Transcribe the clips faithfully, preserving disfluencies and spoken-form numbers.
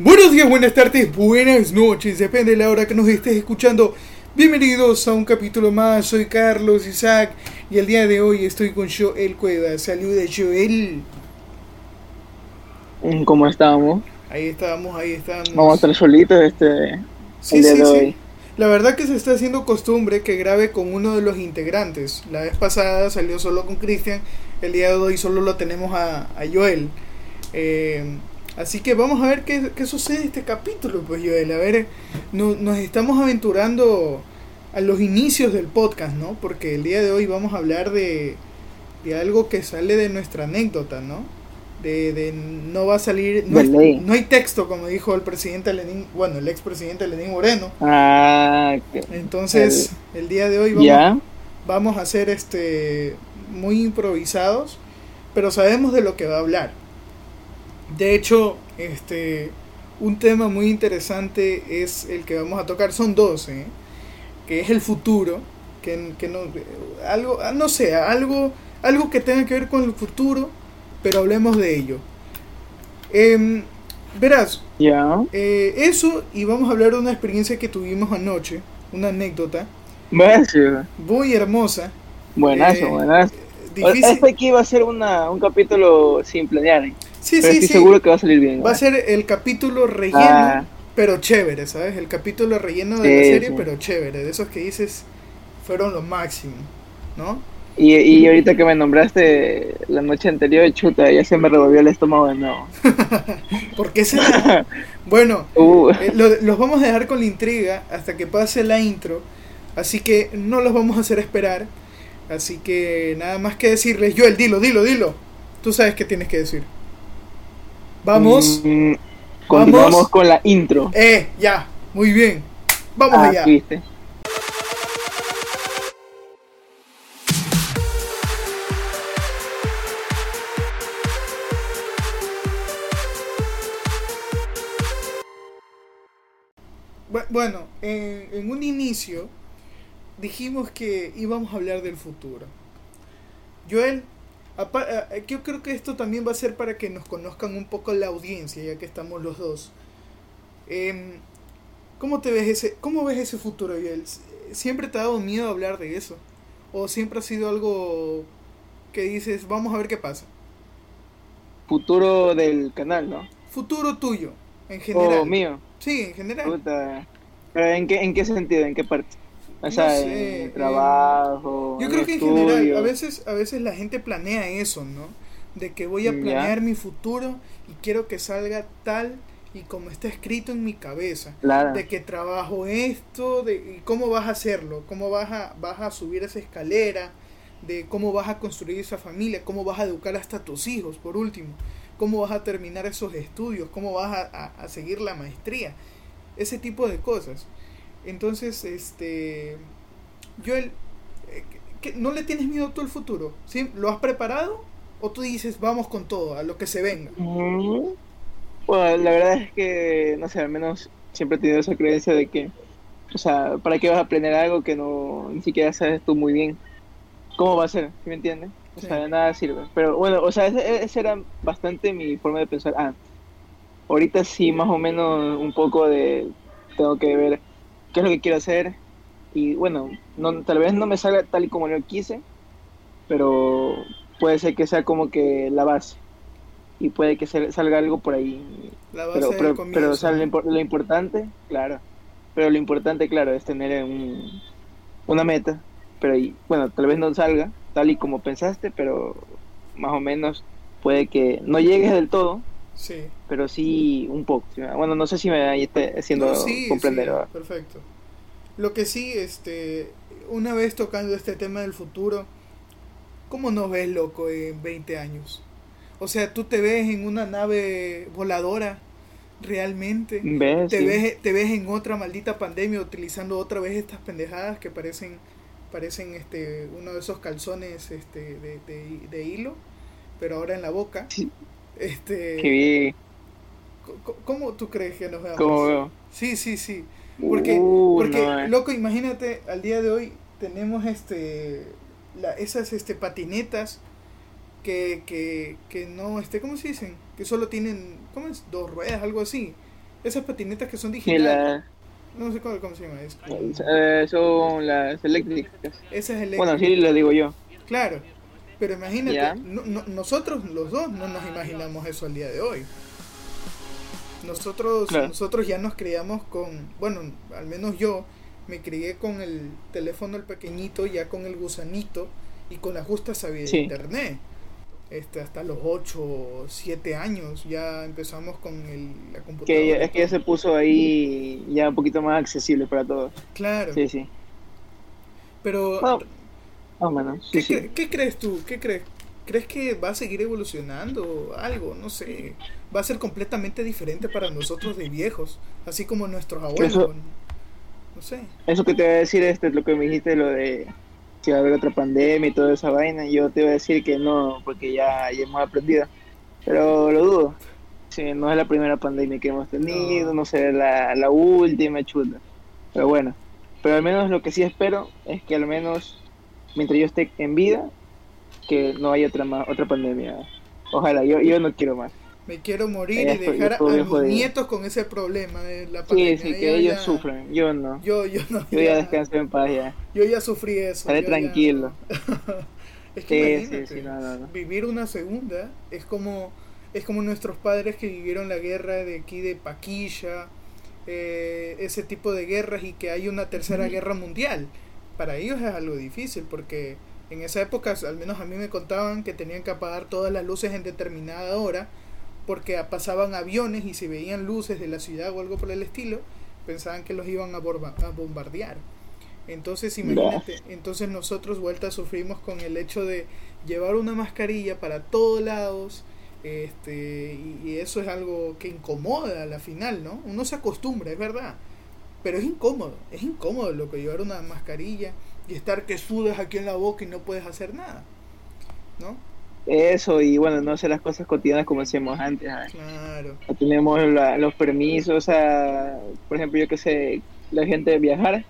Buenos días, buenas tardes, buenas noches, depende de la hora que nos estés escuchando. Bienvenidos a un capítulo más, soy Carlos Isaac y el día de hoy estoy con Joel Cueva. Saluda, Joel. ¿Cómo estamos? Ahí estamos, ahí estamos. Vamos a estar solitos este sí, el día sí, de hoy. Sí. La verdad que se está haciendo costumbre que grabe con uno de los integrantes. La vez pasada salió solo con Cristian, el día de hoy solo lo tenemos a, a Joel. Eh... Así que vamos a ver qué, qué sucede este capítulo, pues, Joel. A ver, no, nos estamos aventurando a los inicios del podcast, ¿no? Porque el día de hoy vamos a hablar de, de algo que sale de nuestra anécdota, ¿no? De, de no va a salir... No, es, no hay texto, como dijo el presidente Lenín... Bueno, el expresidente Lenín Moreno. Ah, entonces, el, el día de hoy vamos, yeah. vamos a ser este, muy improvisados, pero sabemos de lo que va a hablar. De hecho, este un tema muy interesante es el que vamos a tocar, son dos, ¿eh? que es el futuro, que, que no algo no sé, algo algo que tenga que ver con el futuro, pero hablemos de ello. Eh, verás, yeah. eh, eso, y vamos a hablar de una experiencia que tuvimos anoche, una anécdota. Gracias. Muy hermosa. Buenazo, eh, buenazo. Difícil. Este aquí va a ser una, un capítulo sin planear. Sí, pero sí, estoy sí. seguro que va a salir bien. Va a ser el capítulo relleno, ah. pero chévere, ¿sabes? El capítulo relleno de sí, la serie, sí. pero chévere. De esos que dices, fueron lo máximo, ¿no? Y, y ahorita que me nombraste la noche anterior, chuta, ya se me revolvió el estómago de nuevo. ¿Por qué será? Bueno, uh. eh, lo, los vamos a dejar con la intriga hasta que pase la intro. Así que no los vamos a hacer esperar. Así que nada más que decirles, Joel, dilo, dilo, dilo. Tú sabes qué tienes que decir. Vamos, mm, continuamos vamos. con la intro. Eh, ya, muy bien. Vamos ah, allá. Viste. Bueno, en, en un inicio dijimos que íbamos a hablar del futuro. Joel, yo creo que esto también va a ser para que nos conozcan un poco la audiencia, ya que estamos los dos. Eh, ¿Cómo te ves ese, cómo ves ese futuro, Joel? ¿Siempre te ha dado miedo hablar de eso? ¿O siempre ha sido algo que dices, vamos a ver qué pasa? Futuro del canal, ¿no? Futuro tuyo, en general. ¿O mío? Sí, en general. Puta. ¿Pero en qué, en qué sentido? ¿En qué parte? O sea, no sé, el trabajo, yo creo que en estudio. general, a veces, a veces la gente planea eso, ¿no? De que voy a planear ¿Ya? mi futuro y quiero que salga tal y como está escrito en mi cabeza. Claro. De que trabajo esto, de y cómo vas a hacerlo, cómo vas a, vas a subir esa escalera, de cómo vas a construir esa familia, cómo vas a educar hasta tus hijos, por último, cómo vas a terminar esos estudios, cómo vas a, a, a seguir la maestría, ese tipo de cosas. Entonces, este, Joel, ¿qué, ¿no le tienes miedo tú al futuro? ¿Sí? ¿Lo has preparado? ¿O tú dices, vamos con todo, a lo que se venga? Mm-hmm. Bueno, la verdad es que, no sé, al menos siempre he tenido esa creencia de que, o sea, ¿para qué vas a planear algo que no ni siquiera sabes tú muy bien? ¿Cómo va a ser? ¿Sí me entiendes? O sí. sea, de nada sirve. Pero bueno, o sea, esa era bastante mi forma de pensar. Ah, ahorita sí, más o menos un poco de, tengo que ver qué es lo que quiero hacer y bueno, no, tal vez no me salga tal y como yo quise, pero puede ser que sea como que la base y puede que salga algo por ahí, la base pero, pero, comienzo, pero o sea, lo, lo importante, claro, pero lo importante, claro, es tener un, una meta, pero y, bueno, tal vez no salga tal y como pensaste, pero más o menos puede que no llegues del todo. Sí. Pero sí un poco. Bueno, no sé si me esté haciendo no, sí, comprender. Sí, perfecto. Lo que sí, este, una vez tocando este tema del futuro, ¿cómo nos ves, loco, en veinte años? O sea, ¿tú te ves en una nave voladora realmente? ¿Ves? ¿Te, sí. ves, ¿Te ves en otra maldita pandemia utilizando otra vez estas pendejadas que parecen parecen este uno de esos calzones este de, de, de hilo, pero ahora en la boca? Sí. Este, Qué bien. ¿Cómo tú crees que nos veamos? ¿Cómo veo? Sí, sí, sí. Porque, uh, porque no, eh. loco, imagínate, al día de hoy tenemos este la, esas este patinetas que, que, que no, este, ¿cómo se dicen? Que solo tienen, ¿cómo es? Dos ruedas, algo así. esas patinetas que son digitales. La... No sé cómo, cómo se llama eso. Eh, son las eléctricas. Esas eléctricas. Bueno, sí lo digo yo. Claro. Pero imagínate, no, no, nosotros los dos no nos imaginamos eso al día de hoy. Nosotros, claro. nosotros ya nos criamos con, bueno, al menos yo me crié con el teléfono el pequeñito, ya con el gusanito y con la justa sabida sí. de internet. Este, hasta los ocho, siete años ya empezamos con el, la computadora. Que ya, es que ya se puso ahí ya un poquito más accesible para todos. Claro. Sí, sí. Pero... Bueno. Oh, bueno. sí, ¿Qué, sí. Cre- ¿Qué crees tú? ¿Qué crees? ¿Crees que va a seguir evolucionando algo? No sé. Va a ser completamente diferente para nosotros de viejos, así como nuestros abuelos. Eso, no sé. Eso que te voy a decir, este, lo que me dijiste, lo de que va a haber otra pandemia y toda esa vaina, yo te voy a decir que no, porque ya, ya hemos aprendido. Pero lo dudo. Sí, no es la primera pandemia que hemos tenido, no, no sé, la, la última chuta. Pero bueno. Pero al menos lo que sí espero es que al menos... mientras yo esté en vida, que no haya otra más, otra pandemia. Ojalá, yo, yo no quiero más. Me quiero morir eh, y dejar a mis jodido. nietos con ese problema de la pandemia. Sí, sí, que ellos ya... sufren, yo no. Yo, yo no. Yo ya, ya descanso en paz ya. Yo ya sufrí eso. Estaré tranquilo. Ya... es que sí, sí, sí, no, no, no. Vivir una segunda es como es como nuestros padres que vivieron la guerra de aquí de Paquilla, eh, ese tipo de guerras y que hay una tercera mm. guerra mundial. Para ellos es algo difícil porque en esa época, al menos a mí me contaban que tenían que apagar todas las luces en determinada hora porque pasaban aviones y si veían luces de la ciudad o algo por el estilo, pensaban que los iban a, borba- a bombardear. Entonces imagínate, no. entonces nosotros vuelta sufrimos con el hecho de llevar una mascarilla para todos lados, este, y, y eso es algo que incomoda a la final, ¿no? Uno se acostumbra, es verdad. Pero es incómodo, es incómodo loco, llevar una mascarilla y estar que sudas aquí en la boca y no puedes hacer nada, ¿no? Eso, y bueno, no hacer las cosas cotidianas como hacíamos antes. ¿Sabes? Claro. No tenemos la, los permisos, o sea, por ejemplo, yo que sé, la gente viajar,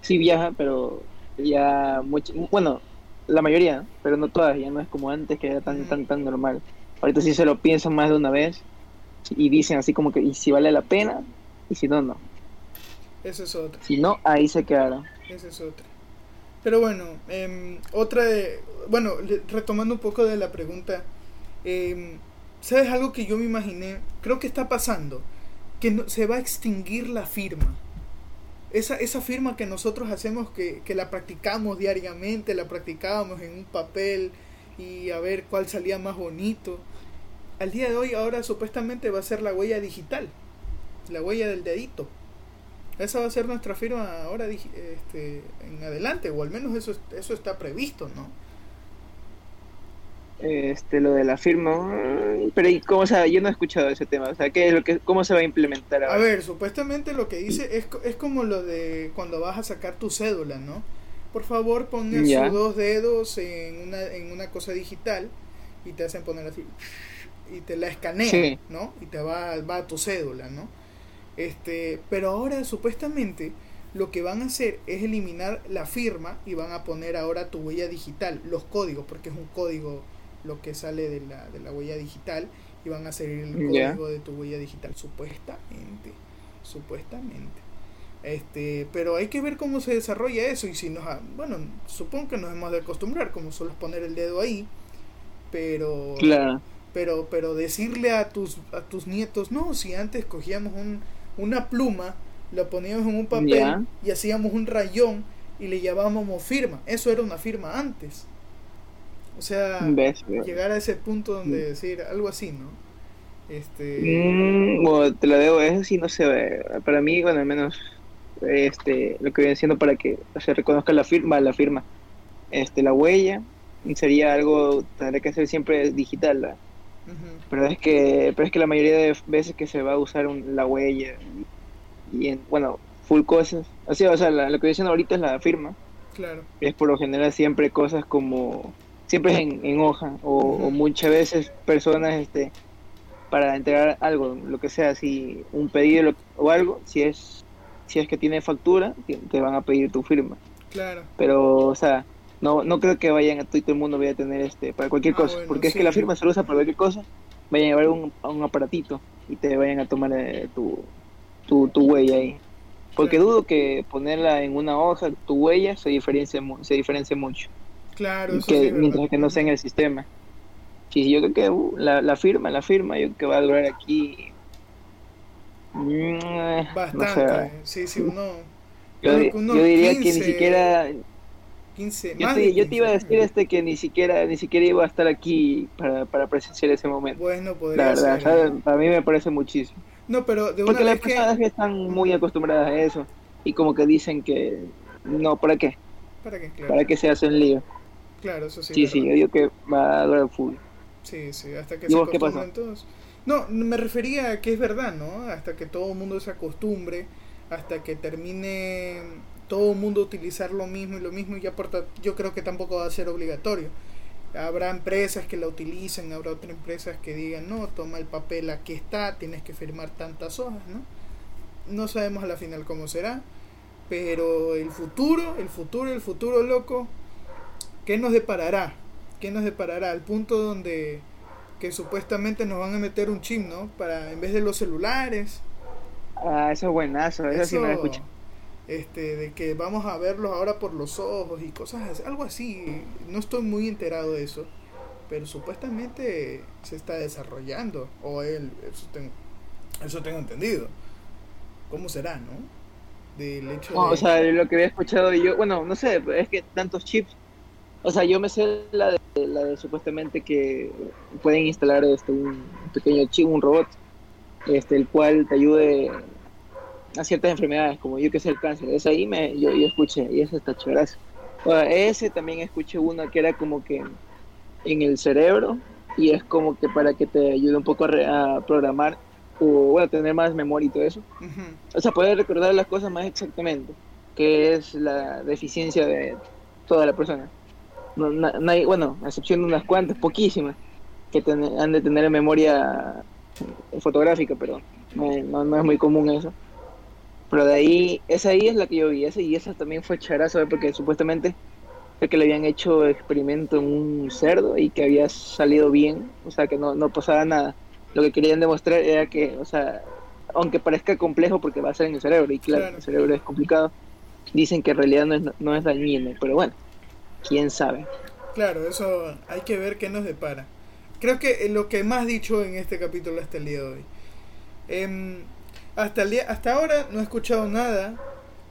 sí viaja, pero ya, mucho, bueno, la mayoría, pero no todas, ya no es como antes, que era tan, mm. tan, tan normal. Ahorita sí se lo piensan más de una vez y dicen así como que, y si vale la pena, y si no, no. Eso es otra. Si no, ahí se quedaron. Esa es otra. Pero bueno, eh, otra de... Bueno, retomando un poco de la pregunta, eh, ¿sabes algo que yo me imaginé? Creo que está pasando. Que no, se va a extinguir la firma. Esa esa firma que nosotros hacemos, que, que la practicamos diariamente, la practicábamos en un papel y a ver cuál salía más bonito. Al día de hoy, ahora supuestamente va a ser la huella digital. La huella del dedito. Esa va a ser nuestra firma ahora este, en adelante, o al menos eso eso está previsto, ¿no? Este, lo de la firma, pero ¿y cómo, o sea, yo no he escuchado ese tema, o sea, ¿qué es lo que, cómo se va a implementar ahora? A ver, supuestamente lo que dice es, es como lo de cuando vas a sacar tu cédula, ¿no? Por favor, pongan sus dos dedos en una en una cosa digital y te hacen poner así y te la escanean, sí. ¿no? Y te va va a tu cédula, ¿no? Este, pero ahora supuestamente lo que van a hacer es eliminar la firma y van a poner ahora tu huella digital, los códigos, porque es un código lo que sale de la, de la huella digital y van a hacer el código yeah. de tu huella digital, supuestamente, supuestamente. Este, pero hay que ver cómo se desarrolla eso y si nos, bueno, supongo que nos hemos de acostumbrar, como solo es poner el dedo ahí, pero, claro. pero, pero decirle a tus, a tus nietos, no, si antes cogíamos un una pluma, la poníamos en un papel yeah. y hacíamos un rayón y le llamábamos firma, eso era una firma antes, o sea, ¿ves? Llegar a ese punto donde mm. decir algo así, ¿no? Este mm, bueno, te lo debo, eso sí no se ve, para mí, bueno, al menos este lo que viene siendo para que se reconozca la firma, la firma, este la huella sería algo, tendría que ser siempre digital, ¿verdad? Pero es que pero es que la mayoría de veces que se va a usar un, la huella y en, bueno, full cosas así, o sea, la, lo que dicen ahorita es la firma, claro, es por lo general siempre cosas como siempre en, en hoja o, uh-huh. o muchas veces personas este para entregar algo, lo que sea, si un pedido lo, o algo, si es si es que tiene factura te van a pedir tu firma, claro, pero o sea No no creo que vayan a todo el mundo vaya a tener este para cualquier ah, cosa, bueno, porque sí, es que la firma se usa para cualquier cosa, vayan a llevar un, un aparatito y te vayan a tomar eh, tu, tu, tu huella ahí. Porque claro, dudo que ponerla en una hoja, tu huella, se diferencie, se diferencie mucho. Claro, eso que, sí, mientras que no sea en el sistema. Sí, yo creo que uh, la, la firma, la firma, yo creo que va a durar aquí... Mm, bastante, o sea, sí, sí, uno... Yo, uno yo diría quince, que ni siquiera... quince, yo, más te, quince, yo te iba a decir este que ni siquiera ni siquiera iba a estar aquí para, para presenciar ese momento. Bueno, podría la verdad, ser. Para mí me parece muchísimo. No, pero de una porque vez las personas que... están muy acostumbradas a eso y como que dicen que no, ¿para qué? ¿Para qué, claro. ¿Para qué se hace un lío? Claro, eso sí. Sí, sí, yo digo que va a durar full. Sí, sí, hasta que se acostumbren todos. No, me refería a que es verdad, ¿no? Hasta que todo el mundo se acostumbre, hasta que termine todo el mundo utilizar lo mismo y lo mismo y ya porta, yo creo que tampoco va a ser obligatorio. Habrá empresas que la utilicen, habrá otras empresas que digan, no, toma el papel, aquí está, tienes que firmar tantas hojas, ¿no? No sabemos a la final cómo será, pero el futuro, el futuro, el futuro, loco, ¿qué nos deparará? ¿Qué nos deparará? Al punto donde que supuestamente nos van a meter un chip, ¿no? Para, en vez de los celulares. Ah, eso es buenazo, eso, eso sí me lo escucho. Este, de que vamos a verlos ahora por los ojos y cosas así, algo así, no estoy muy enterado de eso, pero supuestamente se está desarrollando, o él, eso tengo, eso tengo entendido. ¿Cómo será, no? Del hecho no, de... O sea, lo que había escuchado yo, bueno, no sé, es que tantos chips, o sea, yo me sé la de, la de supuestamente que pueden instalar este un pequeño chip, un robot, este, el cual te ayude a ciertas enfermedades, como yo que sé, el cáncer. Esa ahí me, yo, yo escuché, y esa está chéverazo. Bueno, ese también escuché una que era como que en el cerebro, y es como que para que te ayude un poco a, re, a programar, o bueno, tener más memoria y todo eso. Uh-huh. O sea, poder recordar las cosas más exactamente, que es la deficiencia de toda la persona. No, no, no hay, bueno, a excepción de unas cuantas, poquísimas, que ten, han de tener memoria fotográfica, pero no, no, no es muy común eso. Pero de ahí, esa ahí es la que yo vi, esa y esa también fue charazo, porque supuestamente es que le habían hecho experimento en un cerdo y que había salido bien, o sea, que no, no pasaba nada. Lo que querían demostrar era que, o sea, aunque parezca complejo porque va a ser en el cerebro, y claro, claro, el cerebro es complicado, dicen que en realidad no es, no es dañino, pero bueno, quién sabe. Claro, eso hay que ver qué nos depara. Creo que lo que más dicho en este capítulo hasta el día de hoy. Eh, Hasta el día, hasta ahora no he escuchado nada,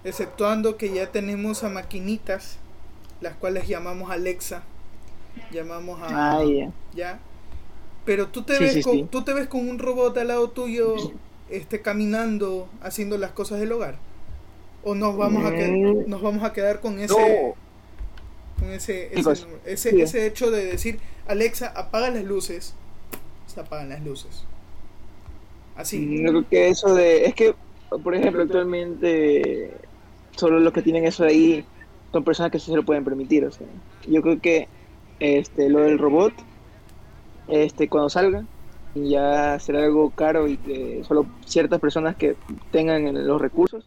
exceptuando que ya tenemos a maquinitas, las cuales llamamos Alexa, llamamos a... Ah, yeah. Ya. Pero tú te, sí, ves sí, con, sí. tú te ves con un robot al lado tuyo, este, caminando, haciendo las cosas del hogar. ¿O nos vamos mm. a qued, nos vamos a quedar con ese, no. con ese, ese, ese, yeah. ese hecho de decir, Alexa, apaga las luces? Se apagan las luces. Así. Yo creo que eso de... Es que, por ejemplo, actualmente solo los que tienen eso de ahí son personas que sí se lo pueden permitir. O sea, yo creo que este lo del robot, este cuando salga, ya será algo caro y que solo ciertas personas que tengan los recursos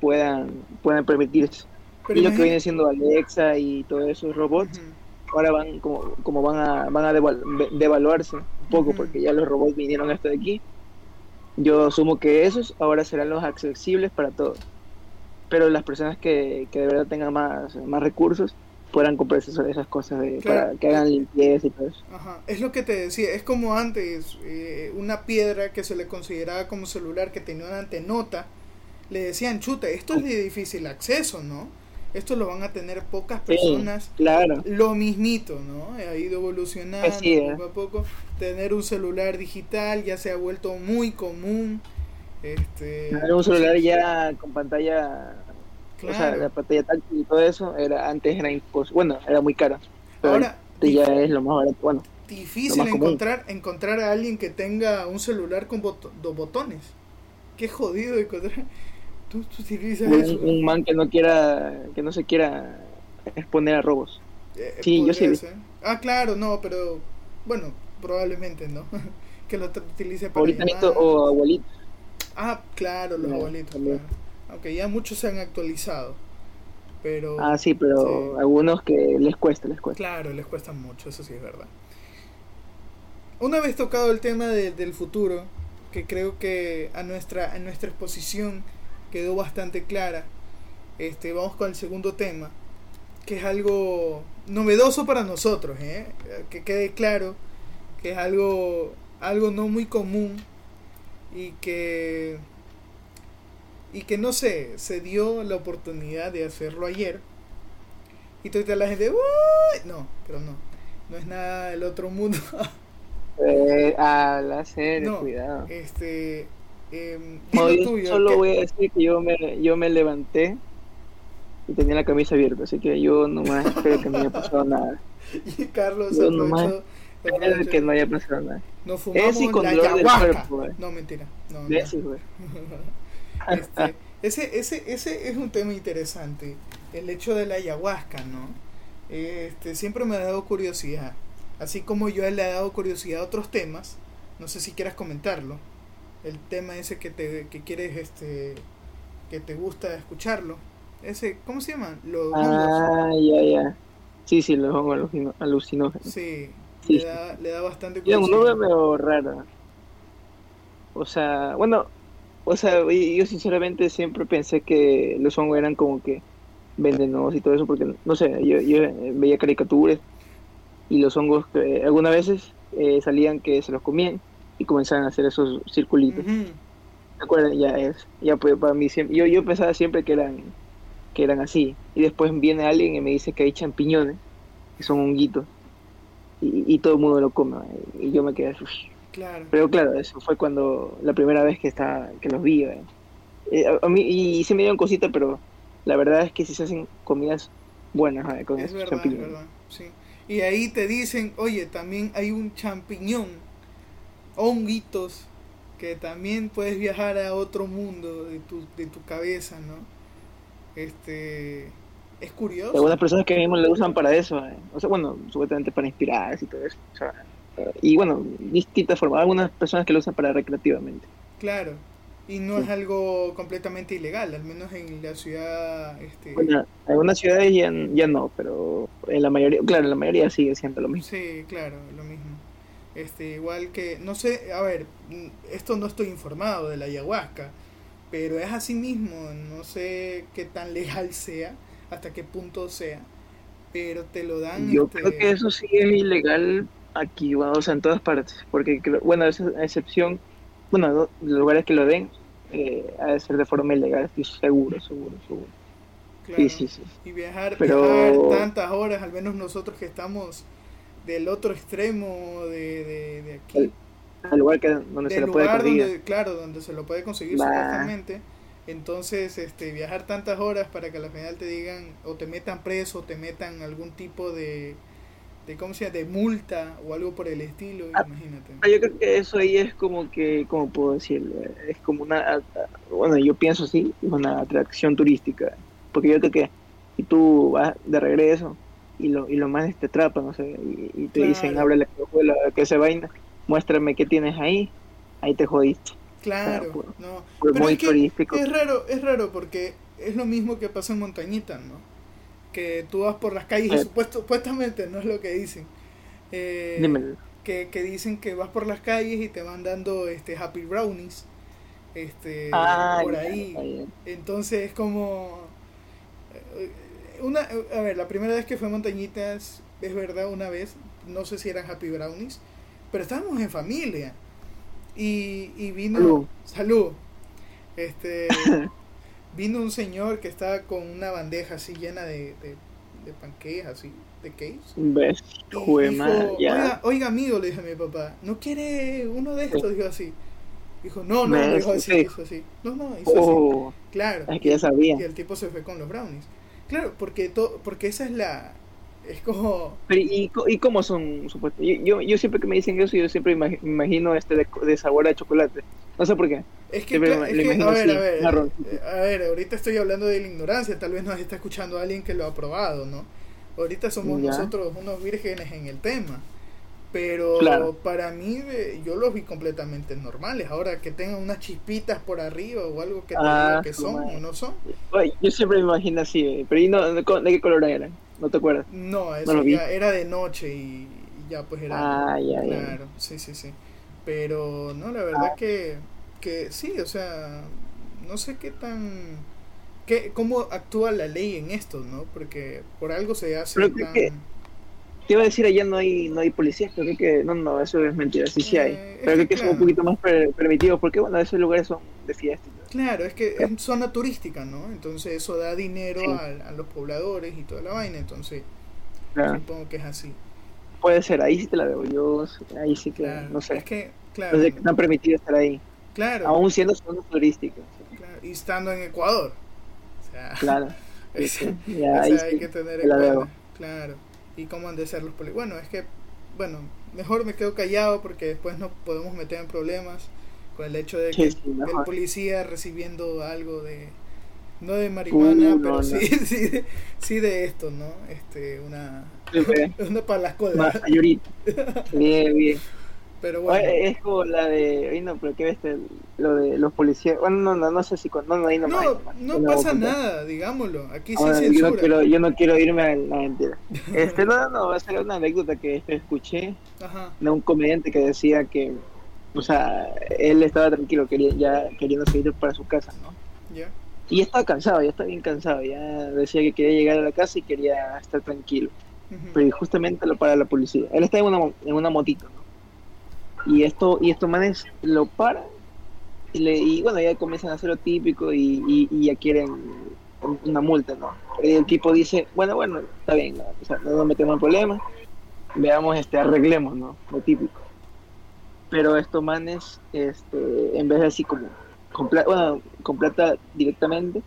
puedan, puedan permitirse. Pero y imagínate, lo que viene siendo Alexa y todos esos robots, uh-huh, ahora van como, como van a, van a devalu- devaluarse un poco, uh-huh, porque ya los robots vinieron hasta de aquí. Yo asumo que esos ahora serán los accesibles para todos, pero las personas que, que de verdad tengan más, más recursos podrán comprarse esas cosas de, claro, para que hagan limpieza y todo eso. Ajá. Es lo que te decía, es como antes, eh, una piedra que se le consideraba como celular, que tenía una antenota, le decían, chuta, esto es de difícil acceso, ¿no? Esto lo van a tener pocas personas, sí, claro, lo mismito, ¿no? Ha ido evolucionando, pues sí, ¿eh? Poco a poco. Tener un celular digital ya se ha vuelto muy común. Este, tener un celular ya con pantalla, claro, o sea, la pantalla táctil y todo eso, era antes era impos- bueno, era muy caro. Pero ahora ya dif- es lo más barato, bueno. Difícil encontrar encontrar a alguien que tenga un celular con bot- dos botones. Qué jodido encontrar. Tú, tú utilizas un, eso. Un man que no quiera, que no se quiera exponer a robos. Eh, sí, yo sí. Ser. Ah, claro, no, pero bueno, probablemente no. Que lo t- utilice para abuelitos o abuelitos. Ah, claro, los no, abuelitos. Claro. Aunque ya muchos se han actualizado, pero. Ah, sí, pero sí, algunos que les cuesta, les cuesta. Claro, les cuesta mucho, eso sí es verdad. Una vez tocado el tema de, del futuro, que creo que a nuestra, a nuestra exposición quedó bastante clara. Este, vamos con el segundo tema, que es algo novedoso para nosotros, ¿eh? Que quede claro que es algo, algo no muy común y que, y que no sé, se dio la oportunidad de hacerlo ayer. Y toda la gente, ¡uy! No, pero no, no es nada del otro mundo. eh, a la serie, no, cuidado. Este, eh, no, yo tuyo, solo que... voy a decir que yo me, yo me levanté y tenía la camisa abierta, así que yo nomás espero que no haya pasado nada. Y Carlos yo nomás espero que no haya pasado nada. Nos fumamos con la ayahuasca. Cuerpo, no, mentira. No, no. Ese, este, ese, ese, ese es un tema interesante. El hecho de la ayahuasca, ¿no? Este, siempre me ha dado curiosidad. Así como yo le he dado curiosidad a otros temas. No sé si quieras comentarlo. El tema ese que te que quieres, este, que te gusta escucharlo. Ese, ¿cómo se llama? Los ah, ya, ya. Yeah, yeah. Sí, sí, los hongos alucinógenos. Sí, sí, le da, le da bastante curiosidad. Es un nombre medio raro. O sea, bueno, o sea, yo sinceramente siempre pensé que los hongos eran como que venenosos y todo eso, porque, no sé, yo, yo veía caricaturas y los hongos eh, algunas veces eh, salían que se los comían y comenzaban a hacer esos circulitos. Uh-huh. ¿Te acuerdas? Ya es, ya pues, para mí siempre, yo, yo pensaba siempre que eran, que eran así, y después viene alguien y me dice que hay champiñones, que son honguitos, y, y todo el mundo lo come, y yo me quedé uff. Claro. Pero claro, eso fue cuando, la primera vez que estaba, que los vi, eh. Eh, a, a mí, y, y se me dieron cositas, pero la verdad es que si se hacen comidas buenas, ¿eh? Con es verdad, champiñón. Es verdad, sí. Y ahí te dicen, oye, también hay un champiñón, honguitos, que también puedes viajar a otro mundo de tu, de tu cabeza, ¿no? Este, es curioso. Hay algunas personas que mismo lo usan para eso, ¿eh? O sea, bueno, supuestamente para inspirarse y todo eso. O sea, y bueno, distintas formas. Algunas personas que lo usan para recreativamente. Claro. Y no sí. Es algo completamente ilegal, al menos en la ciudad... Este... Bueno, en algunas ciudades ya, ya no, pero en la mayoría, claro, en la mayoría sigue siendo lo mismo. Sí, claro, lo mismo. Este, igual que, no sé, a ver, esto no estoy informado de la ayahuasca, pero es así mismo, no sé qué tan legal sea, hasta qué punto sea, pero te lo dan... Yo este... creo que eso sí es ilegal aquí, bueno, o sea, en todas partes, porque, bueno, es a excepción... Bueno, los lugares que lo den eh, ha de ser de forma ilegal, estoy seguro, seguro, seguro. Claro. Sí, sí, sí. Y viajar, Pero... viajar tantas horas, al menos nosotros que estamos del otro extremo de, de, de aquí. Al lugar que, donde se lo puede conseguir. Donde, claro, donde se lo puede conseguir nah. supuestamente. Entonces, este, viajar tantas horas para que al final te digan, o te metan preso, o te metan algún tipo de... de cómo sea, de multa o algo por el estilo, ah, imagínate. Yo creo que eso ahí es como que, ¿cómo puedo decirlo? Es como una, bueno, yo pienso así, una atracción turística, porque yo creo que si tú vas de regreso y lo y los manes te atrapan, o sea, y, y te claro. dicen, abre la cajuela, que se vaina, muéstrame qué tienes ahí, ahí te jodiste. Claro, o sea, bueno, no. Pero muy es que turístico. Es raro, es raro porque es lo mismo que pasa en Montañita, ¿no? Que tú vas por las calles, y supuesto, supuestamente no es lo que dicen, eh, que, que dicen que vas por las calles y te van dando este happy brownies este ah, por ahí, yeah, yeah. Entonces es como una, a ver, la primera vez que fue a Montañitas, es verdad, una vez, no sé si eran happy brownies, pero estábamos en familia y, y vino salud, salud este vino un señor que estaba con una bandeja así llena de, de, de panquejas, así, de cakes. ¿Ves? Joder, dijo, man, ya. Oiga, oiga, amigo, le dije a mi papá, ¿no quiere uno de estos? Dijo así. Dijo, no, no, me dijo así, hizo así. No, no, hizo oh, así. Claro. Es que ya sabía. Y el tipo se fue con los brownies. Claro, porque to, porque esa es la... Es como... Pero, ¿y, ¿Y cómo son? Supuesto? Yo, yo yo siempre que me dicen eso, yo siempre me imagino este de, de sabor a chocolate. No sé por qué. Es que, claro, es que a ver, a ver, a ver, ahorita estoy hablando de la ignorancia, tal vez nos está escuchando alguien que lo ha probado, ¿no? Ahorita somos ya. nosotros unos vírgenes en el tema, pero claro. Para mí, yo los vi completamente normales, ahora que tengan unas chispitas por arriba o algo que, ah, que son madre. O no son. Oye, yo siempre me imagino así, pero ¿y no, ¿de qué color eran? ¿No te acuerdas? No, eso no ya era de noche y, y ya pues era... Ah, ya, claro, ya. sí, sí, sí. Pero no, la verdad que, que sí, o sea, no sé qué tan... Qué, ¿Cómo actúa la ley en esto, no? Porque por algo se hace tan... Que, te iba a decir, allá no hay no hay policías, pero creo que... No, no, eso es mentira, sí, sí hay. Eh, pero creo que, que claro, es un poquito más per, permitido, porque bueno, esos lugares son de fiesta. Claro, es que es zona turística, ¿no? Entonces eso da dinero, sí, a, a los pobladores y toda la vaina, entonces claro, supongo que es así. Puede ser, ahí sí te la veo yo, ahí sí que, claro, no sé. Es que, claro, no sé qué tan permitido estar ahí. Claro. Aún siendo zonas turísticas. Claro. Y estando en Ecuador. O sea, claro. Es, sí, sí. Ya, o sea, hay sí, que tener en cuenta. Claro. Y cómo han de ser los policías. Bueno, es que, bueno, mejor me quedo callado porque después nos podemos meter en problemas con el hecho de que sí, sí, el policía recibiendo algo de... No de marihuana, uh, pero no, sí, no. sí, de, sí de esto, ¿no? Este, una... Okay. Una para las colas. Mayorita. Bien, bien. Pero bueno. Oye, es como la de... No, pero ¿qué ves? Lo de los policías... Bueno, no, no, no sé si... Con... No, no, ahí no, no, no, no, no pasa nada, digámoslo. Aquí sí censura. Yo no quiero, yo no quiero irme a la mentira. Este, no, no, no, va a ser una anécdota que escuché. Ajá. De un comediante que decía que... O sea, él estaba tranquilo, quería, ya queriendo seguir para su casa, ¿no? Ya. Yeah. Y estaba cansado, ya estaba bien cansado, ya decía que quería llegar a la casa y quería estar tranquilo. Uh-huh. Pero justamente lo para la policía. Él está en una, en una motito, ¿no? Y esto y estos manes lo paran y, le, y bueno, ya comienzan a hacer lo típico y, y, y ya quieren una multa, ¿no? Y el tipo dice, bueno, bueno, está bien, no, o sea, no nos metemos en problemas, veamos, este, arreglemos, ¿no? Lo típico. Pero estos manes, este, en vez de así como... Con plata, bueno, con plata directamente,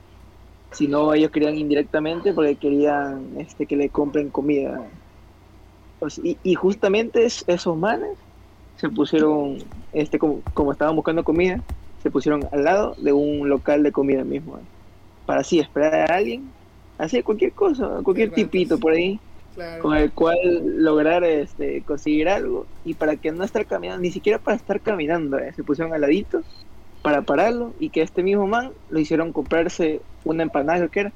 sino ellos querían indirectamente porque querían este que le compren comida. Pues, y, y justamente es, esos manes se pusieron, este como, como estaban buscando comida, se pusieron al lado de un local de comida mismo, ¿eh? Para así esperar a alguien, hacer cualquier cosa, cualquier claro, tipito sí, por ahí, claro, con el cual lograr este conseguir algo y para que no estar caminando, ni siquiera para estar caminando, ¿eh? Se pusieron al ladito para pararlo y que este mismo man lo hicieron comprarse una empanada que era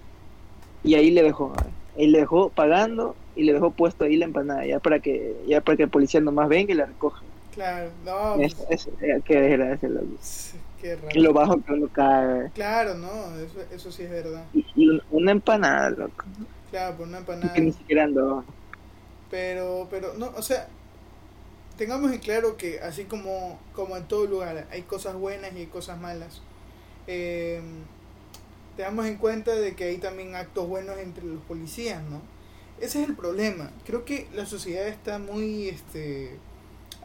y ahí le dejó ahí le dejó pagando y le dejó puesto ahí la empanada ya para que ya para que el policía nomás venga y la recoja. Claro, no eso, eso, que era ese lo, qué raro. Lo bajo que uno cae, claro, no, eso, eso sí es verdad. Y, y una empanada, loco, claro, por una empanada que ni siquiera andó. pero pero no, o sea, tengamos en claro que así como, como en todo lugar hay cosas buenas y hay cosas malas, eh, tengamos en cuenta de que hay también actos buenos entre los policías, ¿no? Ese es el problema. Creo que la sociedad está muy... este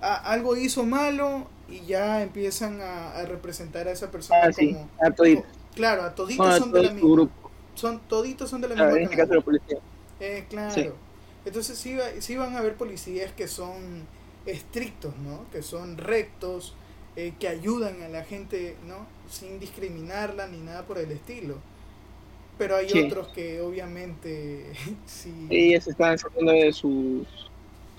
a, algo hizo malo y ya empiezan a, a representar a esa persona ah, sí, como... a toditos. Como, claro, a toditos no, son a de la misma... Son, toditos son de la claro, misma... En el caso de la policía. Eh, claro. Sí. Entonces sí, sí van a haber policías que son... estrictos, ¿no? Que son rectos, eh, que ayudan a la gente, ¿no? Sin discriminarla ni nada por el estilo. Pero hay sí, otros que obviamente sí. Ellos están saliendo de sus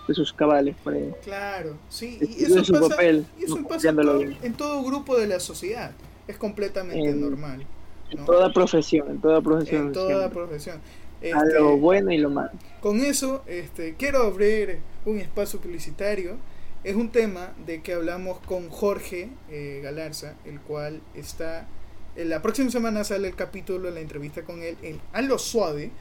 de sus cabales, por ahí. Claro, sí. Y de, eso de su pasa, papel, y eso pasa en, todo, en todo grupo de la sociedad. Es completamente en, normal, ¿no? En toda profesión, en toda profesión. En toda siempre. profesión. Este, a lo bueno y lo malo. Con eso, este, quiero abrir un espacio publicitario. Es un tema de que hablamos con Jorge eh, Galarza, el cual está... Eh, la próxima semana sale el capítulo, la entrevista con él, el A lo suave.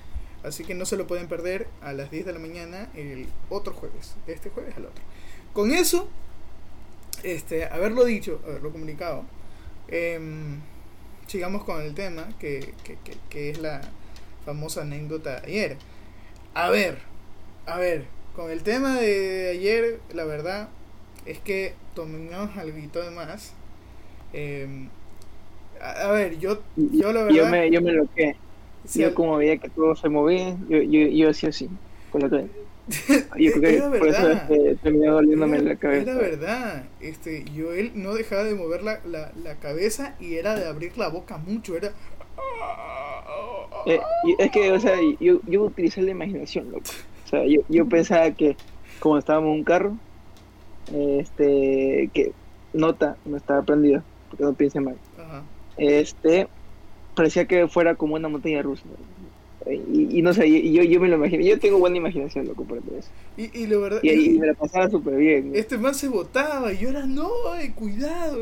Así que no se lo pueden perder a las diez de la mañana el otro jueves. De este jueves al otro. Con eso, este, haberlo dicho, haberlo comunicado, eh, sigamos con el tema que, que, que, que es la... famosa anécdota de ayer. A ver, a ver, con el tema de ayer, la verdad es que tomamos algo de más. Eh, a, a ver, yo, yo la verdad. Yo me, yo me loqué. Sí, yo, como veía que todo se movía, yo, yo, yo hacía así, con la cabeza. Yo creo que por eso este, terminaba doliéndome era, la cabeza. Era verdad. Este, yo él no dejaba de mover la, la, la cabeza y era de abrir la boca mucho, era. Eh, es que, o sea, yo, yo utilicé la imaginación, loco. O sea, yo, yo pensaba que, como estábamos en un carro, este, que, nota, no estaba prendido, porque no piense mal. Ajá. Este, parecía que fuera como una montaña rusa. Y, y no sé, yo, yo me lo imagino. Yo tengo buena imaginación, loco, por eso. Y, y la verdad... Y, y, y me la pasaba súper bien. Este man se botaba y yo era, no, eh, cuidado.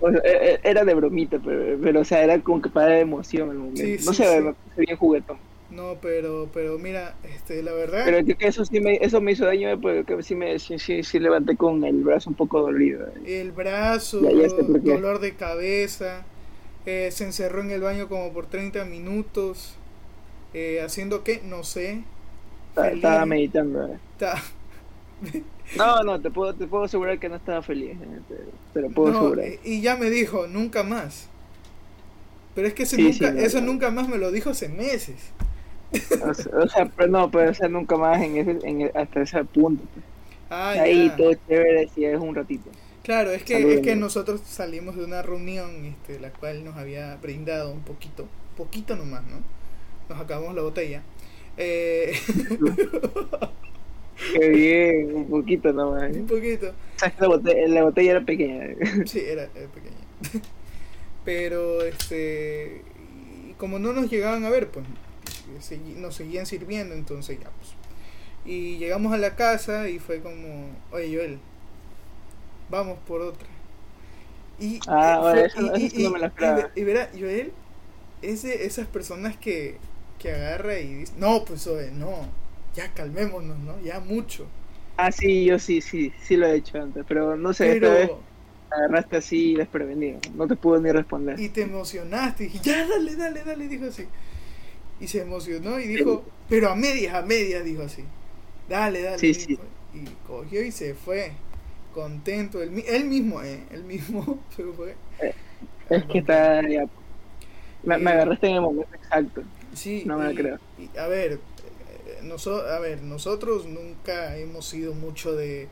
O sea, era de bromita, pero, pero o sea, era como que para la emoción el momento. Sí, sí, no sé, sí. Se veía juguetón. No, pero, pero mira, este, la verdad... Pero que eso sí me, eso me hizo daño, porque sí me sí, sí, sí levanté con el brazo un poco dolido. Eh. El brazo, ya, ya dolor de cabeza, eh, se encerró en el baño como por treinta minutos... Eh, haciendo que no sé, estaba, estaba meditando. Está... no, no, te puedo, te puedo asegurar que no estaba feliz. Eh, te, te lo puedo no, asegurar. Y ya me dijo, nunca más. Pero es que ese sí, nunca, sí, no, eso no. nunca más me lo dijo hace meses. O sea, o sea pero no, pero o sea, nunca más en ese, en, hasta ese punto. Ah, ahí ya. Todo chévere, si es un ratito. Claro, es que Salud, es que amigo. Nosotros salimos de una reunión, este, la cual nos había brindado un poquito, poquito nomás, ¿no? Nos acabamos la botella. Eh... Qué bien, un poquito nomás. Un poquito. O sea, la, botella, la botella era pequeña. Sí, era, era pequeña. Pero, este... como no nos llegaban a ver, pues... nos seguían sirviendo, entonces ya, pues... Y llegamos a la casa y fue como... Oye, Joel, vamos por otra. Y, ah, vale, eso, y, eso y, no me la esperaba. Y, y verá, Joel... Es de esas personas que, que agarra y dice, no, pues oye, no, ya calmémonos, ¿no? Ya mucho. Ah, sí, yo sí, sí, sí lo he hecho antes, pero no sé, pero... esta vez agarraste así desprevenido, no te pudo ni responder. Y te emocionaste, y dije, ya dale, dale, dale, dijo así. Y se emocionó y dijo, sí. Pero a medias, a medias, dijo así. Dale, dale. Sí, sí. Y cogió y se fue, contento, él, él mismo, eh, él mismo se fue. Eh, es que está ya... Me, me agarraste en el momento exacto. Sí. No me y, lo creo. Y, a ver, noso, a ver, nosotros nunca hemos sido mucho de,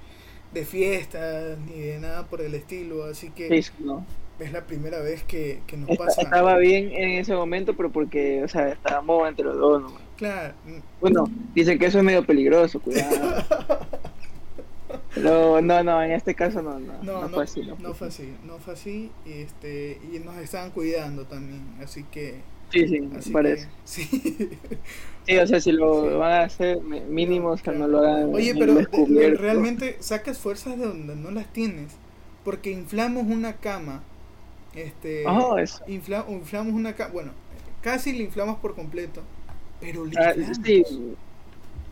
de fiestas ni de nada por el estilo, así que sí, no. Es la primera vez que, que nos Esta, pasa. Estaba bien en ese momento, pero porque, o sea, estábamos entre los dos, ¿no? Claro. Bueno, dicen que eso es medio peligroso, cuidado. No, no, no, en este caso no, no, no, no fue así, no, no fue así, no fue así, y este, y nos estaban cuidando también, así que sí, sí, así parece, que, sí, sí, o sea, si lo sí. van a hacer mínimos que no lo hagan. Oye, pero de, realmente sacas fuerzas de donde no las tienes, porque inflamos una cama, este, oh, infla, inflamos una cama, bueno, casi la inflamos por completo, pero le ah, sí.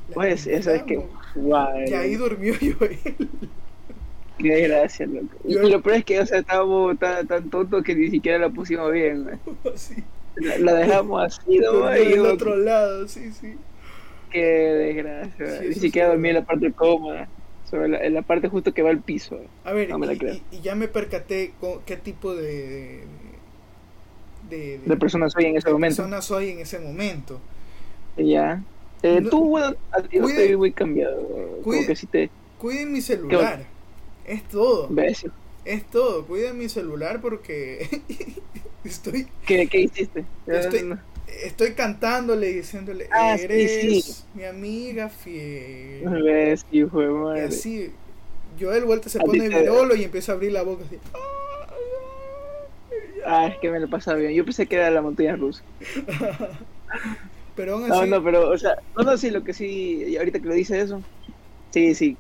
La pues esa es que wow, que ahí durmió Joel. Qué desgracia, loco. Y lo peor es que o sea estábamos tan, tan tontos que ni siquiera la pusimos bien. Sí. La, la dejamos así, ¿no? Del otro lado, sí, sí. Qué desgracia. Sí, ni siquiera sí. dormí en la parte cómoda, sobre la, en la parte justo que va al piso. A ver, no me la creo. Y, y ya me percaté con, qué tipo de de, de, de persona soy en ese momento. Persona soy en ese momento. Ya. Eh, no, tú, bueno, a ti no te vi muy cambiado. Cuide, que si te... cuiden mi celular. ¿Qué? Es todo. ¿Ves? Es todo. Cuiden mi celular porque estoy. ¿Qué, qué hiciste? Estoy, no. estoy cantándole y diciéndole: ah, eres sí, sí. mi amiga fiel. ¿Ves, hijo de madre? Y así, Joel Vuelta se a pone virolo y empieza a abrir la boca así. Ah, es que me lo pasaba bien. Yo pensé que era la montaña rusa. Pero aún así... No, no, pero, o sea, no, no, sí, lo que sí, ahorita que lo dice eso, sí, sí,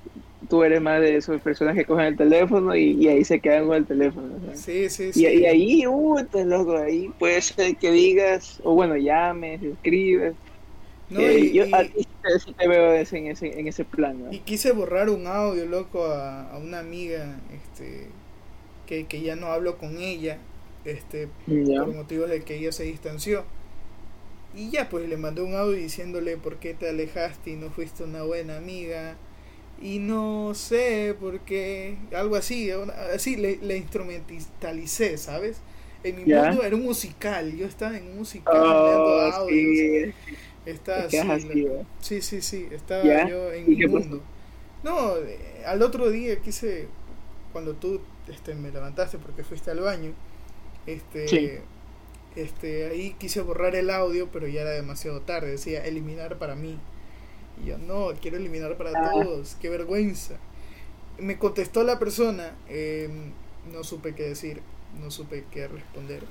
tú eres más de esas personas que cogen el teléfono y, y ahí se quedan con el teléfono. ¿Sabes? Sí, sí, sí. Y, y ahí, uh, te loco, ahí puede ser que digas, o bueno, llames, escribes. No, eh, y, yo y, a ti sí te veo ese, en, ese, en ese plan, ¿no? Y quise borrar un audio, loco, a, a una amiga, este, que, que ya no hablo con ella, este, ¿ya? Por motivos de que ella se distanció. Y ya pues le mandó un audio diciéndole por qué te alejaste y no fuiste una buena amiga y no sé por qué, algo así, así le, le instrumentalicé, ¿sabes? En mi yeah. mundo era un musical, yo estaba en un musical mandando oh, audios, sí. estaba así, así la... sí, sí, sí, estaba yeah. yo en mi mundo. No, al otro día quise, cuando tú este, me levantaste porque fuiste al baño, este... Sí. Este, ahí quise borrar el audio, pero ya era demasiado tarde. Decía, eliminar para mí. Y yo, no, quiero eliminar para ah. todos. Qué vergüenza. Me contestó la persona. Eh, no supe qué decir. No supe qué responder.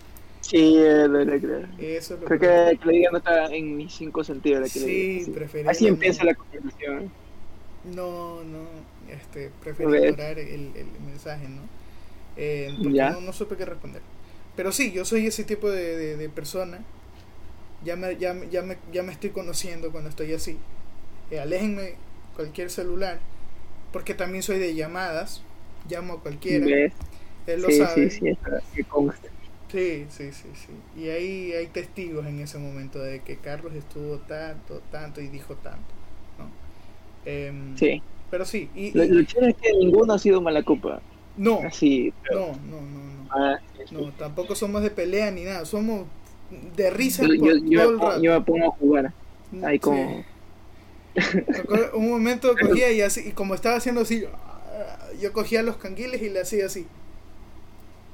Sí, lo le creo. Eso es lo creo que, que la idea no está en mis cinco sentidos. La que sí, preferí. Así empieza la conversación. No, no, este, preferí ignorar el, el mensaje, ¿no? Eh, porque no, no supe qué responder. Pero sí, yo soy ese tipo de, de, de persona. Ya me, ya, ya, me, ya me estoy conociendo cuando estoy así. Eh, aléjenme cualquier celular, porque también soy de llamadas. Llamo a cualquiera. ¿Ves? Él lo sí, sabe. Sí, sí, está, que consta. Sí, sí, sí, sí. Y ahí hay testigos en ese momento de que Carlos estuvo tanto, tanto y dijo tanto, ¿no? Eh, sí. Pero sí. Y, lo, y... lo chido es que ninguno ha sido mala copa. No. Así, pero... No, no, no, no. Ah, sí, sí. No, tampoco somos de pelea ni nada. Somos de risa. Yo, por yo, yo, todo me, pongo, el yo me pongo a jugar. Ahí como. Sí. Un momento cogía y así, y como estaba haciendo así, yo cogía los canguiles y le hacía así.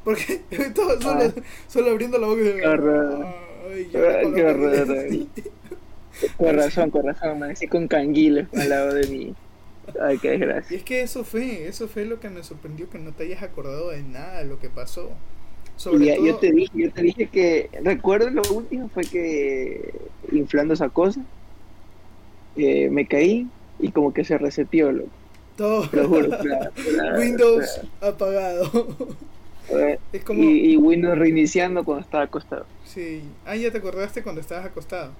Porque todo solo, ah. solo abriendo la boca y diciendo, ay, yo qué qué horror, con razón, con razón, me con canguiles al lado de mí. Ay, qué desgracia. Y es que eso fue, eso fue lo que me sorprendió, que no te hayas acordado de nada de lo que pasó. Sobre ya, todo... yo te dije, yo te dije que recuerdo lo último fue que inflando esa cosa, eh, me caí y como que se reseteó lo. Todo. Lo juro, claro, claro, Windows claro. apagado. Es como... y, y Windows reiniciando cuando estaba acostado. Sí. Ah, ya te acordaste cuando estabas acostado.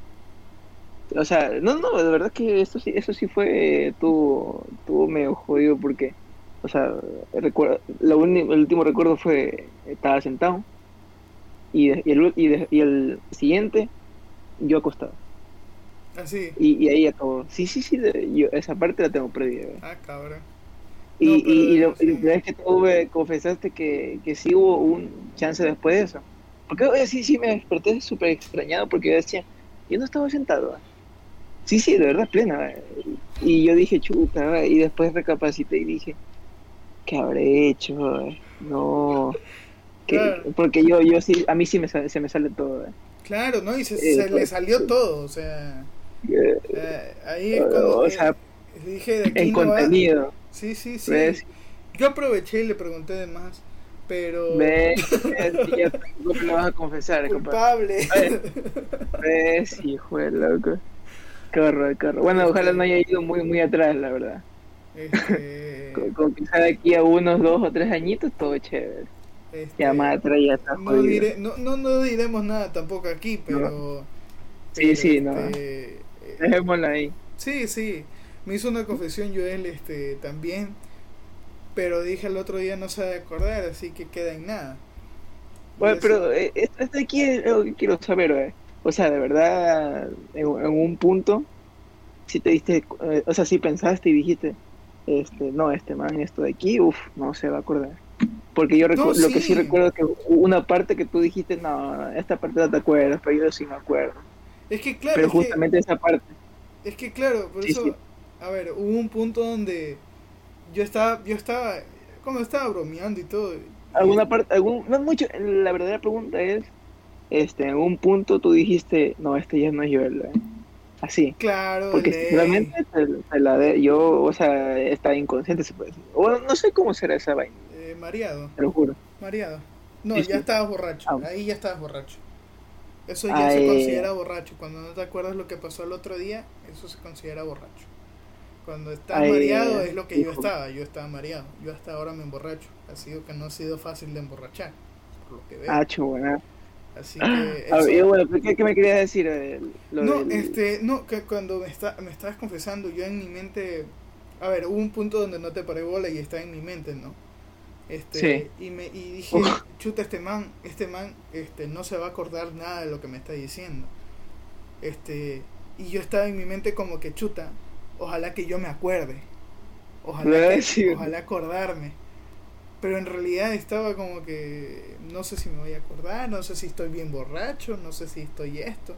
O sea, no, no, de verdad que eso sí, eso sí fue tuvo, tuvo medio jodido porque, o sea, recuerdo, la un, el último recuerdo fue estaba sentado y, de, y, el, y, de, y el siguiente yo acostado. Ah, sí. Y, y ahí acabó. Sí, sí, sí. De, yo esa parte la tengo previa. Ah, cabrón. Y, no, y, y lo, sí. lo que es que tú me confesaste que, que sí hubo un chance después de eso. Porque oye, sí, sí, me desperté súper extrañado porque yo decía, yo no estaba sentado. Sí, sí, de verdad, plena. Y yo dije, chuta, y después recapacité y dije, ¿qué habré hecho? No. Claro. Porque yo, yo sí, a mí sí me sale, se me sale todo. Claro, ¿no? Y se, eh, se pues, le salió todo, o sea. Eh, eh, ahí es cuando o sea, eh, dije, de aquí en no contenido. Va. Sí, sí, sí. ¿Ves? Yo aproveché y le pregunté de más, pero... ¿Ves? Ya tengo que lo vas a confesar, culpable. Compadre. ¿Ves? Hijo de loco. Qué horror, qué horror. Bueno, ojalá no haya ido muy, muy atrás, la verdad. Este... con, con quizá de aquí a unos dos o tres añitos, todo chévere. Este... Ya más atrás ya está no, diré, no, no, no diremos nada tampoco aquí, pero... No. Sí, pero, sí, no. Este... Dejémosla ahí. Sí, sí. Me hizo una confesión Joel este, también, pero dije el otro día no se va a acordar, así que queda en nada. Bueno, eso... pero eh, esto aquí es lo que quiero saber, eh. O sea, de verdad, en, en un punto, si te diste, eh, o sea, si pensaste y dijiste, este, no, este man, esto de aquí, uff, no se va a acordar. Porque yo recu- no, sí. lo que sí recuerdo que una parte que tú dijiste, no, esta parte no te acuerdas, pero yo sí me acuerdo. Es que claro. Pero es justamente que... esa parte. Es que claro, por sí, eso... Sí. A ver, hubo un punto donde yo estaba, yo estaba, como estaba bromeando y todo. Alguna parte, algún, no mucho. La verdadera pregunta es, este, en algún punto tú dijiste, no, este ya no es yo, ¿verdad? Así. Claro. Porque sinceramente te, te la de, yo, o sea, estaba inconsciente, se puede decir. O no sé cómo será esa vaina. Eh, mareado. Te lo juro. Mareado. No, ¿sí? Ya estabas borracho. Ah. Ahí ya estabas borracho. Eso ya Ay. se considera borracho. Cuando no te acuerdas lo que pasó el otro día, eso se considera borracho. Cuando estás Ay, mareado es lo que hijo. yo estaba, yo estaba mareado, yo hasta ahora me emborracho, ha sido que no ha sido fácil de emborrachar, por lo que veo. Ah, chubana. Así que... Ah, eso... bueno, ¿qué, ¿qué me querías decir? Eh, lo no, del... este, no, que cuando me, está, me estabas confesando, yo en mi mente, a ver, hubo un punto donde no te paré bola y está en mi mente, ¿no? Este, sí. Y, me, y dije, Uf. chuta, este man, este man, este, no se va a acordar nada de lo que me está diciendo. Este, y yo estaba en mi mente como que chuta, ojalá que yo me acuerde, ojalá, que, ojalá acordarme, pero en realidad estaba como que no sé si me voy a acordar, no sé si estoy bien borracho, no sé si estoy esto,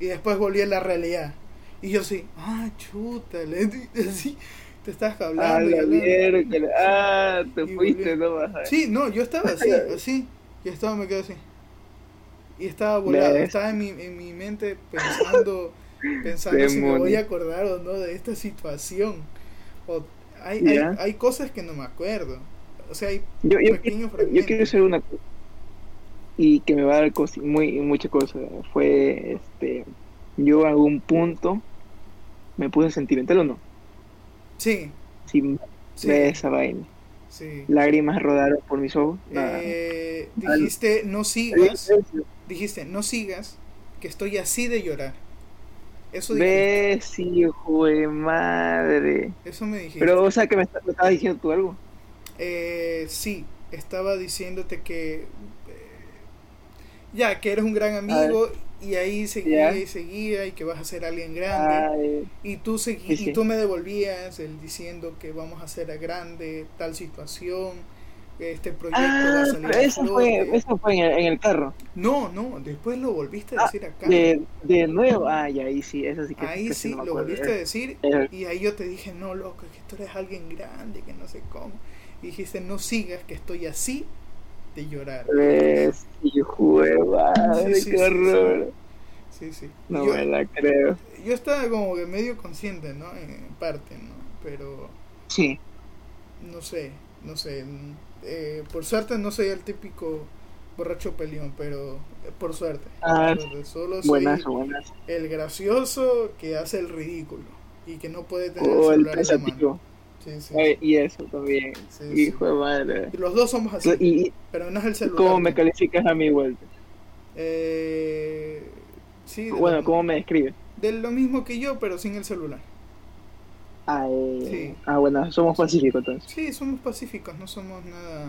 y después volví a la realidad, y yo sí, ah chuta, le, sí, te estabas hablando, ah, y la ah te y fuiste, no vas a... Sí, no, yo estaba así, así, y estaba, me quedé así, y estaba volado, ¿ves? Estaba en mi, en mi mente pensando... pensando Demonio. si me voy a acordar o no de esta situación, o hay, hay, hay cosas que no me acuerdo, o sea, hay yo, yo pequeños quiero, fragmentos. Yo quiero hacer una cosa, y que me va a dar cos- muy, mucha cosa. Fue, este, yo a algún punto me puse sentimental, ¿o no? Sí. Sí, sí. De esa vaina. Sí. Lágrimas rodaron por mis ojos. Eh, ah, dijiste, no sigas. Dijiste, no sigas, que estoy así de llorar. Eso dijiste. ¿Ves, hijo de madre? Eso me dijiste. Pero, o sea, que me, está, me estabas diciendo tú algo. Eh, sí, estaba diciéndote que... Ya, que eres un gran amigo, y ahí seguía, ¿ya? Y seguía, y que vas a ser alguien grande. Ay, y tú segui- sí. y tú me devolvías el diciendo que vamos a ser a grande tal situación, este proyecto ah, va a salir. Pero eso fue, eso fue en el, en el carro. No, no, después lo volviste a decir ah, acá. De, de nuevo, ay, ahí sí, eso sí que ahí sí no lo volviste a decir, eh. y ahí yo te dije, no, loco, es que tú eres alguien grande, que no sé cómo. Y dijiste, no sigas, que estoy así de llorar. ¿Ves? Hijo de madre, sí, sí, qué horror. Sí, sí. sí. No yo, me la creo. Yo estaba como que medio consciente, ¿no? En parte, ¿no? Pero... Sí. No sé, no sé. Eh, por suerte no soy el típico borracho peleón, pero... Eh, por suerte. Ah, pero solo soy buenazo, buenazo. El gracioso que hace el ridículo y que no puede tener oh, el celular el en la mano. Sí, sí. Ay, y eso también, sí, hijo sí. de madre. Los dos somos así, y, pero no es el celular. ¿Cómo me calificas a mí, Walter? Eh, sí, bueno, lo, ¿cómo me describes? De lo mismo que yo, pero sin el celular. Ay, sí. Ah, bueno, somos pacíficos entonces. Sí, somos pacíficos, no somos nada...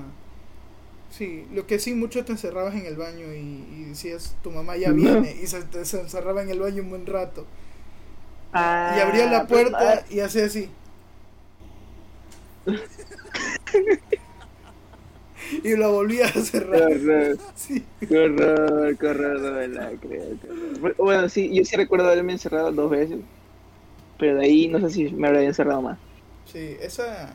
Sí, lo que sí, mucho te encerrabas en el baño y, y decías, tu mamá ya viene, y se, te, se encerraba en el baño un buen rato. Ah, y abría la puerta y hacía así. Y lo volví a cerrar. Correr, sí. correr, correr, no me la creo. Correr. Bueno, sí, yo sí recuerdo haberme encerrado dos veces, pero de ahí no sé si me habría encerrado más. Sí, esa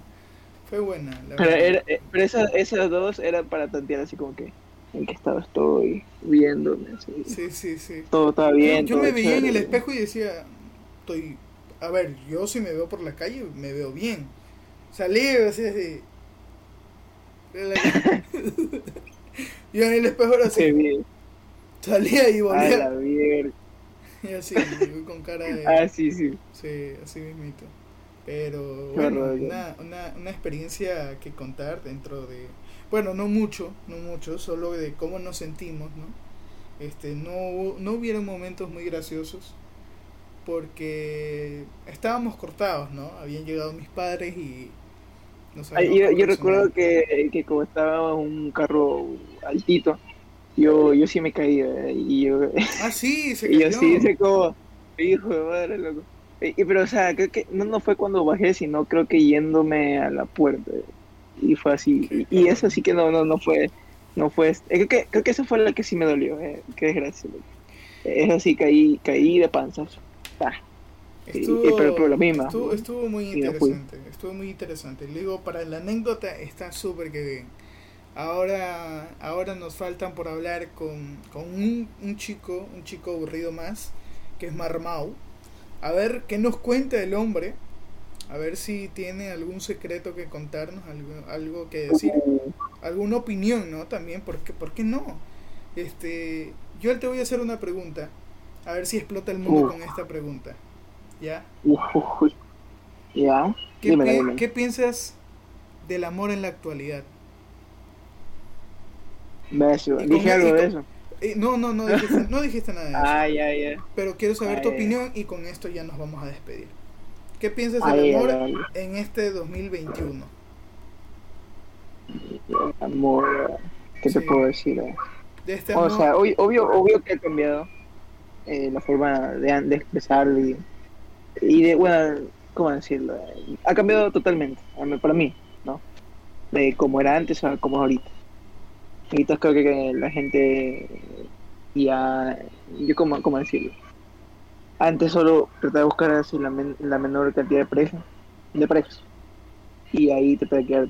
fue buena. La pero era, pero esa, esas dos eran para tantear así como que en qué estado estoy, viéndome. Así. Sí, sí, sí. Todo estaba bien. Yo, yo me veía chévere. En el espejo y decía, estoy, a ver, yo si me veo por la calle me veo bien. Salí así, así. Yo en el espejo era así. Salía y volvía. A la mierda. Y así, con cara de. Ah, sí, sí. Sí, así mismito. Pero bueno, una, una, una experiencia que contar dentro de. Bueno, no mucho, no mucho, solo de cómo nos sentimos, ¿no? Este, no, no hubieron momentos muy graciosos. Porque estábamos cortados, ¿no? Habían llegado mis padres y... No sabíamos. Yo, yo recuerdo que, que como estaba en un carro altito, yo yo sí me caí, ¿eh? Y yo... Ah, sí, se cayó. Y yo sí hice como... Hijo de madre, loco. Y, y, pero, o sea, creo que... No, no fue cuando bajé, sino creo que yéndome a la puerta. Y fue así. Y, y eso sí que no, no, no fue... No fue... Creo que, creo que eso fue la que sí me dolió, ¿eh? Qué desgracia, loco. Eso sí, caí, caí de panzazo. Ah, estuvo, eh, pero, pero la misma, estuvo, estuvo muy interesante, no estuvo muy interesante. Le digo, para la anécdota está súper que bien. Ahora, ahora nos faltan por hablar con, con un, un chico, un chico aburrido más, que es Marmau. A ver qué nos cuenta el hombre, a ver si tiene algún secreto que contarnos, algo, algo que decir, alguna opinión, ¿no? También, porque, ¿por qué no? Este, yo te voy a hacer una pregunta. A ver si explota el mundo uh. con esta pregunta. ¿Ya? Uh, uh, uh. ¿Ya? ¿Qué, dímela, pi- dímela. ¿Qué piensas del amor en la actualidad? Eso. Dije algo de eso. Eh, no, no, no dijiste, no dijiste nada de eso. Ah, ya, ya. Pero quiero saber ah, tu yeah. opinión y con esto ya nos vamos a despedir. ¿Qué piensas ah, del yeah, amor yeah, yeah. en este dos mil veintiuno? Amor, ¿qué sí. te puedo decir? Eh? De este amor, o sea, obvio, obvio, obvio que ha cambiado. Eh, la forma de, de expresarlo y, y de, bueno, ¿cómo decirlo? Ha cambiado totalmente, para mí, ¿no? De como era antes a como es ahorita. Ahorita creo que la gente ya, yo como, ¿cómo decirlo? Antes solo trataba de buscar así la, men, la menor cantidad de precios, de precios, y ahí te puede quedar.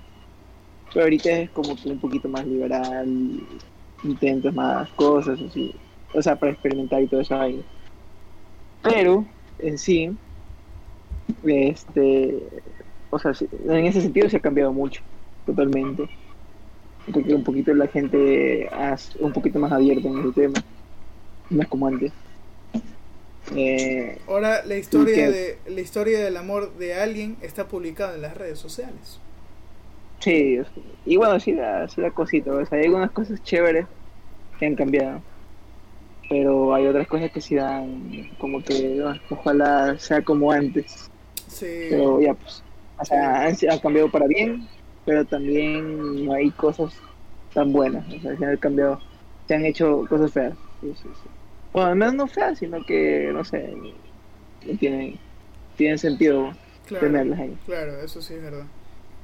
Pero ahorita es como que un poquito más liberal, intentas más cosas así. O sea, para experimentar y todo eso ahí. Pero, en sí, este... O sea, en ese sentido se ha cambiado mucho, totalmente. porque un poquito la gente es un poquito más abierta en el tema, no es como antes. Eh, Ahora la historia de la historia del amor de alguien está publicada en las redes sociales. Sí, y bueno, sí da, sí da cosita, o sea, hay algunas cosas chéveres que han cambiado, pero hay otras cosas que sí dan como que no, ojalá sea como antes. Sí. Pero ya pues, o sea, han, han cambiado para bien, pero también no hay cosas tan buenas, o sea, se han cambiado, se han hecho cosas feas. Sí, sí, sí. Bueno, al menos no feas, sino que, no sé, tienen, tienen sentido, claro, tenerlas ahí. Claro, eso sí es verdad.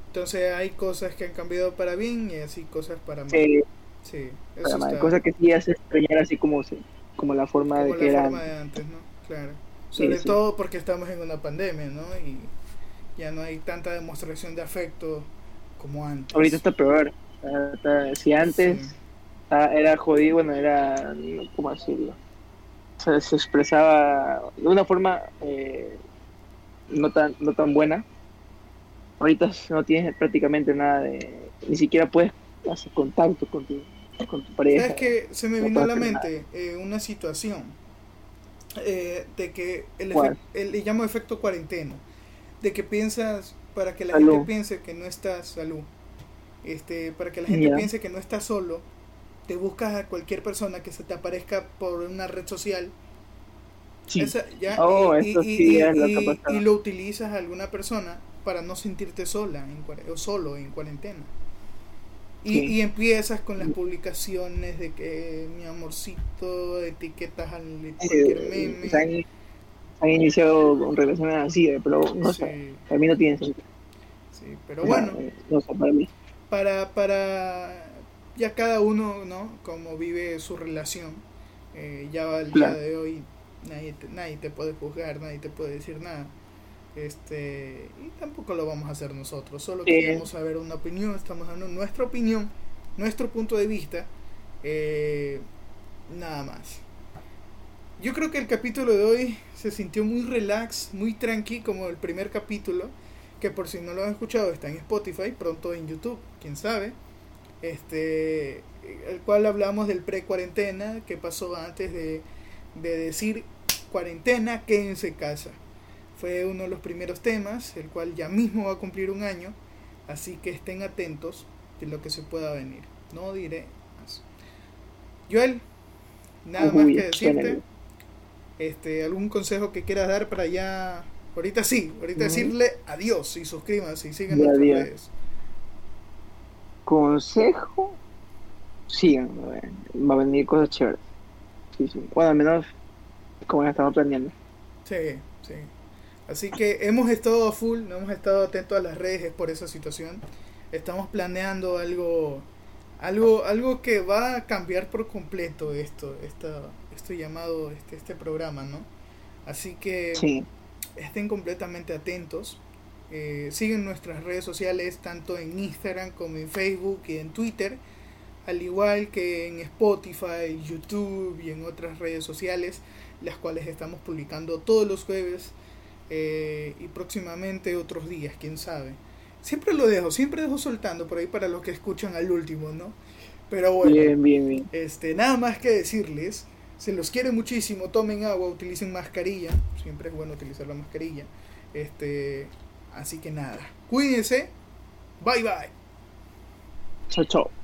Entonces hay cosas que han cambiado para bien y así cosas para mal. Sí, sí, eso para mal. Está. Cosas que sí hace extrañar así como, como la forma como de la que era forma antes. de antes, ¿no? Claro. Sobre sí, sí. todo porque estamos en una pandemia, ¿no? Y ya no hay tanta demostración de afecto como antes. Ahorita está peor. Está, está, si antes sí. está, era jodido, bueno, era, ¿cómo decirlo? O sea, se expresaba de una forma eh, no tan no tan buena. Ahorita no tienes prácticamente nada de... Ni siquiera puedes hacer contacto con tu, con tu pareja. ¿Sabes que se me no vino a la mente eh, una situación? Eh, de que... El efe, el, le llamo efecto cuarentena. De que piensas... Para que la salud. gente piense que no estás... Salud. Este, para que la gente yeah. piense que no estás solo. Te buscas a cualquier persona que se te aparezca por una red social. Sí. Esa, ya, oh, y, eso y, sí y, es lo que pasa. Y lo utilizas a alguna persona... para no sentirte sola en, o solo en cuarentena y, sí. y empiezas con las publicaciones de que mi amorcito, etiquetas al cualquier meme. Se han, han iniciado con relaciones así, pero no sí. sé, para mí no tiene sentido. Sí, pero bueno, no, no sé, para mí. Para, para ya cada uno, ¿no? Como vive su relación, eh, ya al claro. día de hoy nadie te, nadie te puede juzgar, nadie te puede decir nada. Este, y tampoco lo vamos a hacer nosotros, solo sí. queremos saber una opinión, estamos dando nuestra opinión, nuestro punto de vista, eh, nada más. Yo creo que el capítulo de hoy se sintió muy relax, muy tranqui, como el primer capítulo, que por si no lo han escuchado está en Spotify, pronto en YouTube, quién sabe, este, el cual hablamos del pre-cuarentena, que pasó antes de, de decir cuarentena, quédense en casa. Fue uno de los primeros temas, el cual ya mismo va a cumplir un año, así que estén atentos de lo que se pueda venir. No diré más. Joel, nada más que decirte. Este, ¿algún consejo que quieras dar para ya? Ahorita sí, ahorita decirle adiós y suscríbanse y sigan nuestras redes. Consejo, sigan, va a venir cosas chéveres. Sí, sí. Bueno, al menos como ya estamos planeando. Sí, sí. Así que hemos estado a full, no hemos estado atentos a las redes por esa situación. Estamos planeando algo, algo, algo que va a cambiar por completo esto, esta, esto llamado este, este programa, ¿no? Así que sí. estén completamente atentos. Eh, siguen nuestras redes sociales tanto en Instagram como en Facebook y en Twitter, al igual que en Spotify, YouTube y en otras redes sociales, las cuales estamos publicando todos los jueves. Eh, y próximamente otros días, quién sabe. Siempre lo dejo, siempre dejo soltando por ahí para los que escuchan al último, ¿no? Pero bueno, bien, bien, bien. Este, nada más que decirles, se los quiere muchísimo, tomen agua, utilicen mascarilla, siempre es bueno utilizar la mascarilla. Este, así que nada, cuídense, bye bye. Chao, chao.